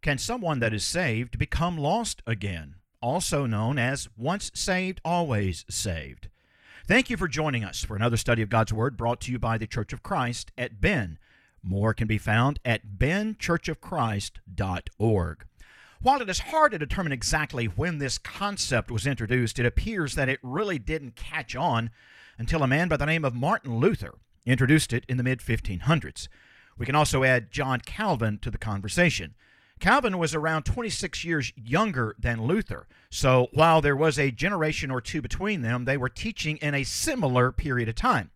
Can someone that is saved become lost again? Also known as Once Saved, Always Saved. Thank you for joining us for another study of God's Word brought to you by the Church of Christ at Bend. More can be found at bendchurchofchrist.org. While it is hard to determine exactly when this concept was introduced, it appears that it really didn't catch on until a man by the name of Martin Luther introduced it in the mid-1500s. We can also add John Calvin to the conversation. Calvin was around 26 years younger than Luther, so while there was a generation or two between them, they were teaching in a similar period of time.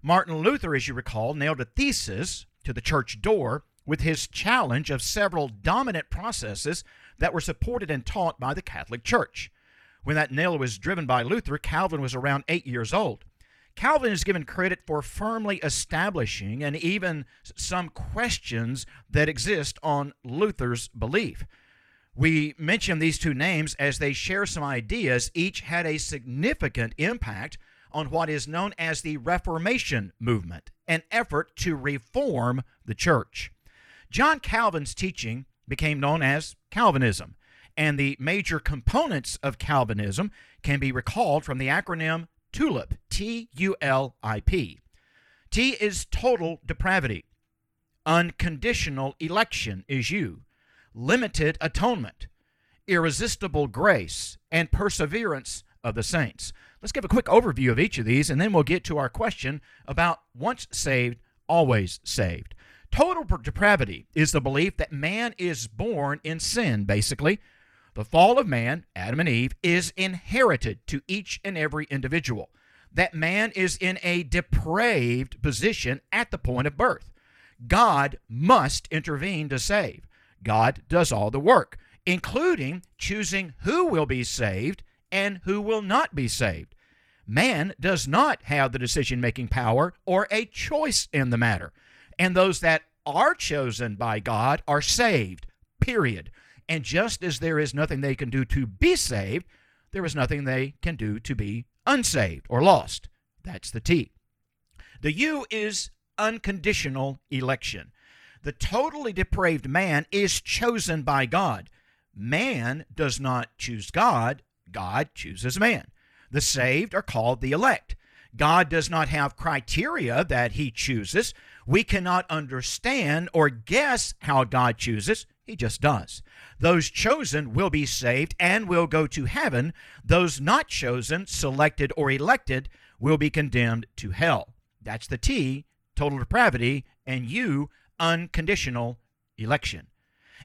Martin Luther, as you recall, nailed a thesis to the church door with his challenge of several dominant processes that were supported and taught by the Catholic Church. When that nail was driven by Luther, Calvin was around 8 years old. Calvin is given credit for firmly establishing and even some questions that exist on Luther's belief. We mention these two names as they share some ideas. Each had a significant impact on what is known as the Reformation movement, an effort to reform the church. John Calvin's teaching became known as Calvinism, and the major components of Calvinism can be recalled from the acronym TULIP, T-U-L-I-P. T is total depravity, unconditional election is you, limited atonement, irresistible grace, and perseverance of the saints. Let's give a quick overview of each of these, and then we'll get to our question about once saved, always saved. Total depravity is the belief that man is born in sin, basically. The fall of man, Adam and Eve, is inherited to each and every individual. That man is in a depraved position at the point of birth. God must intervene to save. God does all the work, including choosing who will be saved and who will not be saved. Man does not have the decision-making power or a choice in the matter. And those that are chosen by God are saved, period. And just as there is nothing they can do to be saved, there is nothing they can do to be unsaved or lost. That's the T. The U is unconditional election. The totally depraved man is chosen by God. Man does not choose God. God chooses man. The saved are called the elect. God does not have criteria that he chooses. We cannot understand or guess how God chooses. He just does. Those chosen will be saved and will go to heaven. Those not chosen, selected, or elected will be condemned to hell. That's the T, total depravity, and U, unconditional election.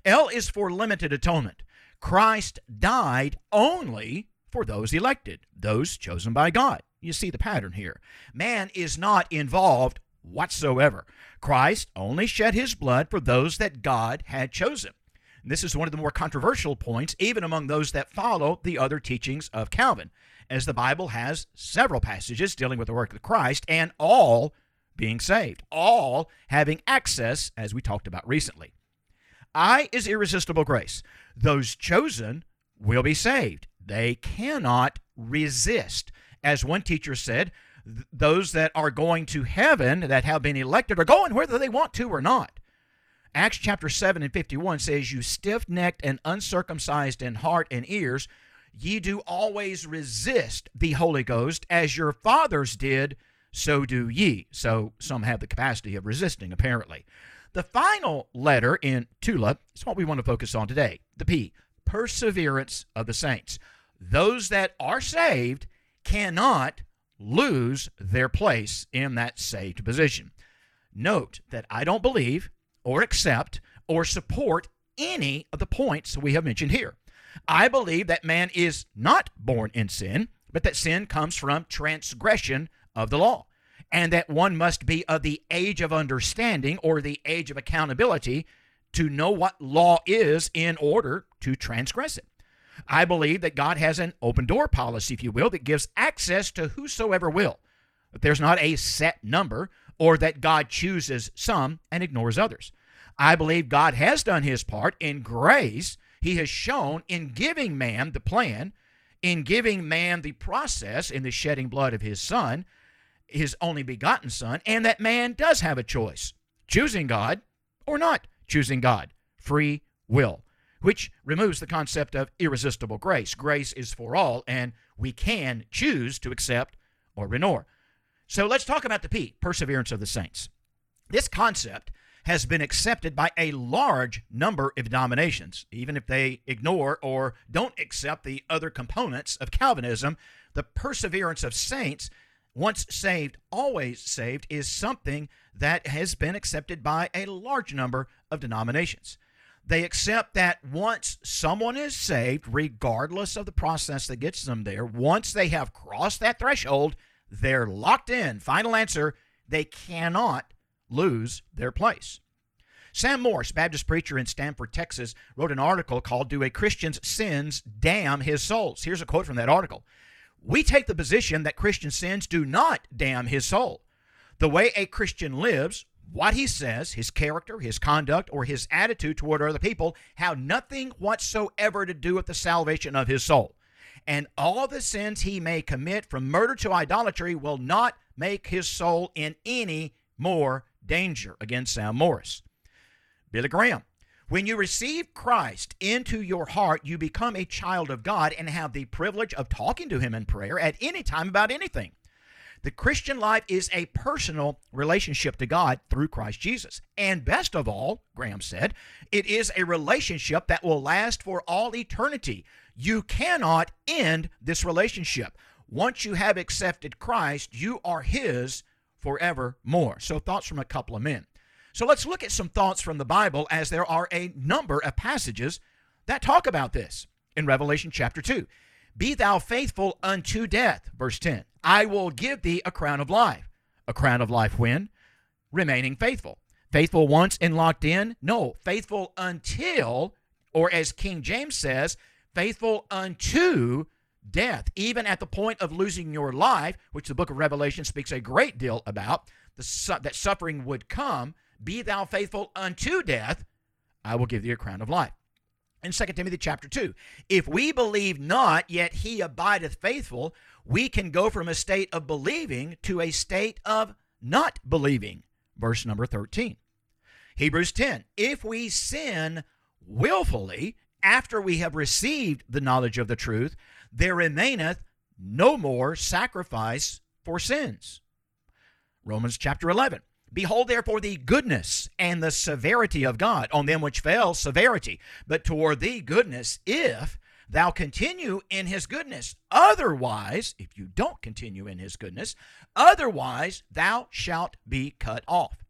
L is for limited atonement. Christ died only for those elected, those chosen by God. You see the pattern here. Man is not involved whatsoever. Christ only shed his blood for those that God had chosen. And this is one of the more controversial points, even among those that follow the other teachings of Calvin, as the Bible has several passages dealing with the work of Christ and all being saved, all having access, as we talked about recently. I is irresistible grace. Those chosen will be saved. They cannot resist. As one teacher said, those that are going to heaven that have been elected are going whether they want to or not. Acts chapter 7 and 51 says, "You stiff-necked and uncircumcised in heart and ears, ye do always resist the Holy Ghost, as your fathers did, so do ye." So some have the capacity of resisting, apparently. The final letter in TULIP is what we want to focus on today, the P, perseverance of the saints. Those that are saved cannot lose their place in that saved position. Note that I don't believe or accept or support any of the points we have mentioned here. I believe that man is not born in sin, but that sin comes from transgression of the law, and that one must be of the age of understanding or the age of accountability to know what law is in order to transgress it. I believe that God has an open-door policy, if you will, that gives access to whosoever will. But there's not a set number, or that God chooses some and ignores others. I believe God has done his part in grace. He has shown in giving man the plan, in giving man the process in the shedding blood of his Son, his only begotten Son, and that man does have a choice, choosing God or not choosing God, free will. which removes the concept of irresistible grace. Grace is for all, and we can choose to accept or ignore. So let's talk about the P, perseverance of the saints. This concept has been accepted by a large number of denominations, even if they ignore or don't accept the other components of Calvinism. The perseverance of saints, once saved, always saved, is something that has been accepted by a large number of denominations. They accept that once someone is saved, regardless of the process that gets them there, once they have crossed that threshold, they're locked in. Final answer, they cannot lose their place. Sam Morse, Baptist preacher in Stamford, Texas, wrote an article called "Do a Christian's Sins Damn His Souls?" Here's a quote from that article. "We take the position that Christian sins do not damn his soul. The way a Christian lives, what he says, his character, his conduct, or his attitude toward other people have nothing whatsoever to do with the salvation of his soul. And all the sins he may commit, from murder to idolatry, will not make his soul in any more danger." Again, Sam Morris. Billy Graham. "When you receive Christ into your heart, you become a child of God and have the privilege of talking to Him in prayer at any time about anything. The Christian life is a personal relationship to God through Christ Jesus. And best of all," Graham said, "it is a relationship that will last for all eternity. You cannot end this relationship. Once you have accepted Christ, you are His forevermore." So thoughts from a couple of men. So let's look at some thoughts from the Bible, as there are a number of passages that talk about this. In Revelation chapter 2, "Be thou faithful unto death," verse 10. "I will give thee a crown of life." A crown of life when? Remaining faithful. Faithful once and locked in? No, faithful until, or as King James says, faithful unto death. Even at the point of losing your life, which the book of Revelation speaks a great deal about, that suffering would come. "Be thou faithful unto death, I will give thee a crown of life." In 2 Timothy chapter 2, "If we believe not, yet he abideth faithful," we can go from a state of believing to a state of not believing. Verse number 13. Hebrews 10, "If we sin willfully after we have received the knowledge of the truth, there remaineth no more sacrifice for sins." Romans chapter 11, "Behold, therefore, the goodness and the severity of God. On them which fell, severity, but toward thee, goodness, if thou continue in his goodness. Otherwise," if you don't continue in his goodness, "otherwise thou shalt be cut off."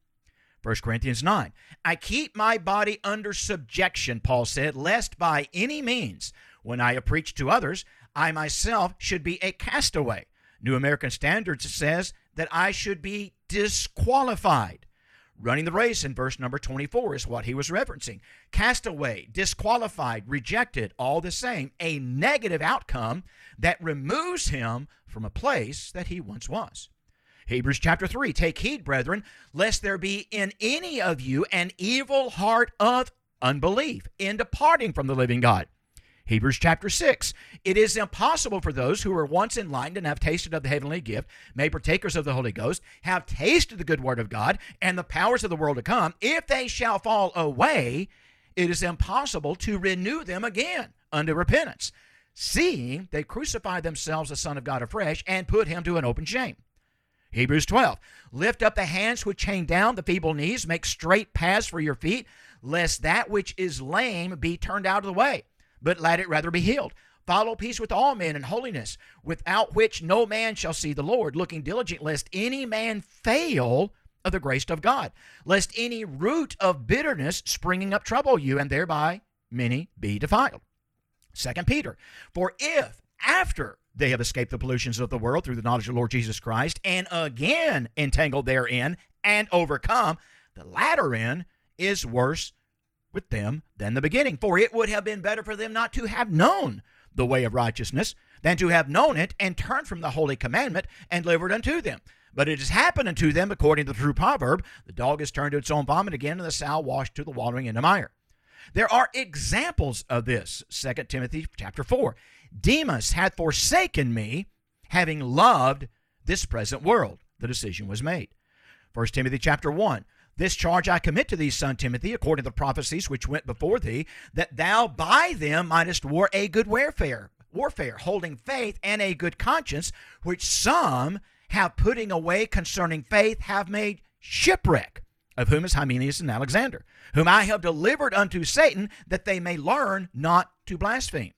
1 Corinthians 9, "I keep my body under subjection," Paul said, "lest by any means, when I preach to others, I myself should be a castaway." New American Standard says that I should be disqualified. Running the race in verse number 24 is what he was referencing. Cast away, disqualified, rejected, all the same, a negative outcome that removes him from a place that he once was. Hebrews chapter 3, "Take heed, brethren, lest there be in any of you an evil heart of unbelief in departing from the living God." Hebrews chapter 6, "It is impossible for those who were once enlightened and have tasted of the heavenly gift, made partakers of the Holy Ghost, have tasted the good word of God and the powers of the world to come, if they shall fall away, it is impossible to renew them again unto repentance, seeing they crucify themselves the Son of God afresh and put him to an open shame." Hebrews 12, "Lift up the hands which hang down, the feeble knees, make straight paths for your feet, lest that which is lame be turned out of the way, but let it rather be healed. Follow peace with all men and holiness, without which no man shall see the Lord, looking diligent, lest any man fail of the grace of God, lest any root of bitterness springing up trouble you, and thereby many be defiled." 2 Peter, "For if after they have escaped the pollutions of the world through the knowledge of the Lord Jesus Christ, and again entangled therein and overcome, the latter end is worse with them than the beginning. For it would have been better for them not to have known the way of righteousness than to have known it and turned from the holy commandment and delivered unto them. But it has happened unto them according to the true proverb, the dog is turned to its own vomit again, and the sow washed to the wallowing in the mire." There are examples of this. 2 Timothy chapter 4, "Demas hath forsaken me, having loved this present world." The decision was made. 1 Timothy chapter 1, This charge I commit to thee, son Timothy, according to the prophecies which went before thee, that thou by them mightest war a good warfare, holding faith and a good conscience, which some, have putting away concerning faith, have made shipwreck, of whom is Hymenaeus and Alexander, whom I have delivered unto Satan, that they may learn not to blaspheme.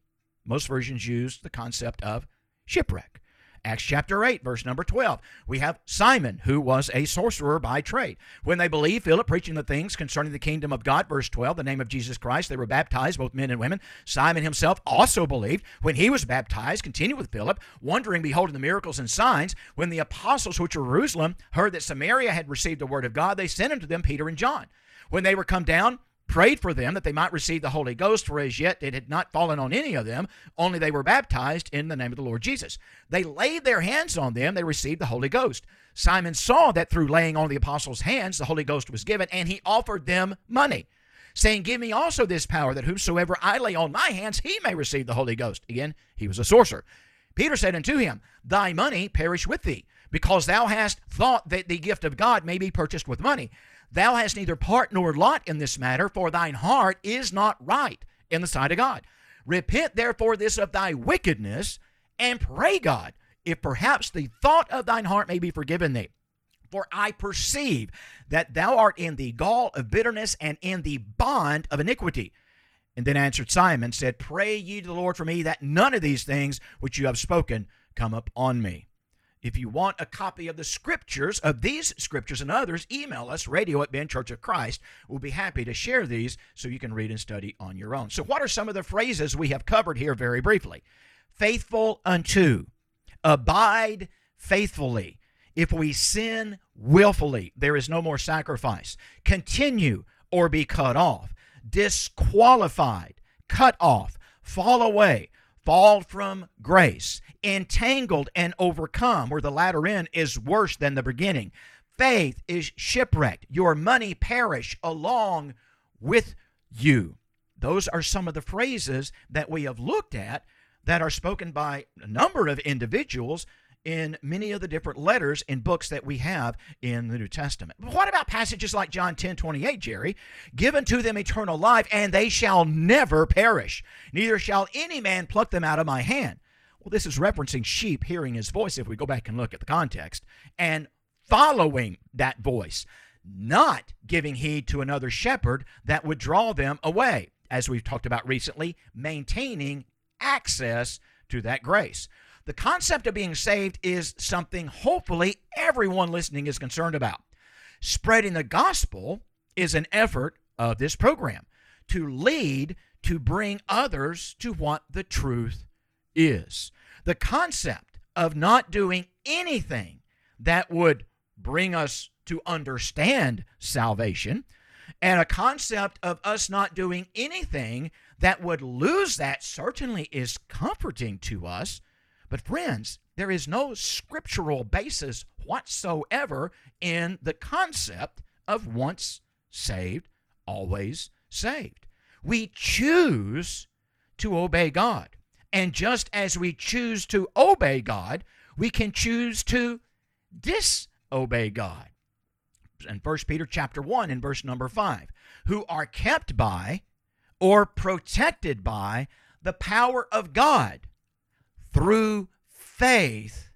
Most versions use the concept of shipwreck. Acts chapter 8, verse number 12, we have Simon, who was a sorcerer by trade. When they believed Philip, preaching the things concerning the kingdom of God, verse 12, the name of Jesus Christ, they were baptized, both men and women. Simon himself also believed. When he was baptized, continued with Philip, wondering, beholding the miracles and signs. When the apostles, which were Jerusalem, heard that Samaria had received the word of God, they sent unto them Peter and John. When they were come down, prayed for them that they might receive the Holy Ghost, for as yet it had not fallen on any of them, only they were baptized in the name of the Lord Jesus. They laid their hands on them, they received the Holy Ghost. Simon saw that through laying on the apostles' hands, the Holy Ghost was given, and he offered them money, saying, give me also this power, that whosoever I lay on my hands, he may receive the Holy Ghost. Again, he was a sorcerer. Peter said unto him, thy money perish with thee, because thou hast thought that the gift of God may be purchased with money. Thou hast neither part nor lot in this matter, for thine heart is not right in the sight of God. Repent therefore this of thy wickedness, and pray God, if perhaps the thought of thine heart may be forgiven thee. For I perceive that thou art in the gall of bitterness and in the bond of iniquity. And then answered Simon, said, pray ye to the Lord for me, that none of these things which you have spoken come upon me. If you want a copy of the scriptures, of these scriptures and others, email us, radio@benchurchofchrist. We'll be happy to share these so you can read and study on your own. So what are some of the phrases we have covered here very briefly? Faithful unto, abide faithfully. If we sin willfully, there is no more sacrifice. Continue or be cut off. Disqualified, cut off, fall away. Fall from grace, entangled and overcome, where the latter end is worse than the beginning. Faith is shipwrecked. Your money perish along with you. Those are some of the phrases that we have looked at that are spoken by a number of individuals in many of the different letters and books that we have in the New Testament. But what about passages like John 10:28, Jerry? Given to them eternal life, and they shall never perish, neither shall any man pluck them out of my hand. Well, this is referencing sheep hearing his voice, if we go back and look at the context, and following that voice, not giving heed to another shepherd that would draw them away, as we've talked about recently, maintaining access to that grace. The concept of being saved is something hopefully everyone listening is concerned about. Spreading the gospel is an effort of this program to lead, to bring others to what the truth is. The concept of not doing anything that would bring us to understand salvation, and a concept of us not doing anything that would lose that, certainly is comforting to us. But friends, there is no scriptural basis whatsoever in the concept of once saved, always saved. We choose to obey God. And just as we choose to obey God, we can choose to disobey God. In 1 Peter chapter 1 and verse number 5, who are kept by or protected by the power of God, through faith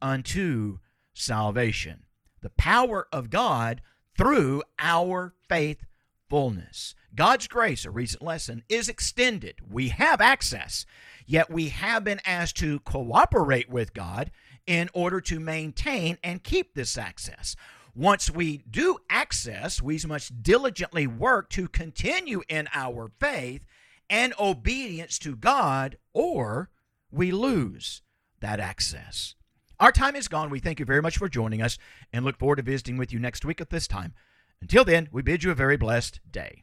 unto salvation. The power of God through our faithfulness. God's grace, a recent lesson, is extended. We have access, yet we have been asked to cooperate with God in order to maintain and keep this access. Once we do access, we must diligently work to continue in our faith and obedience to God, or we lose that access. Our time is gone. We thank you very much for joining us and look forward to visiting with you next week at this time. Until then, we bid you a very blessed day.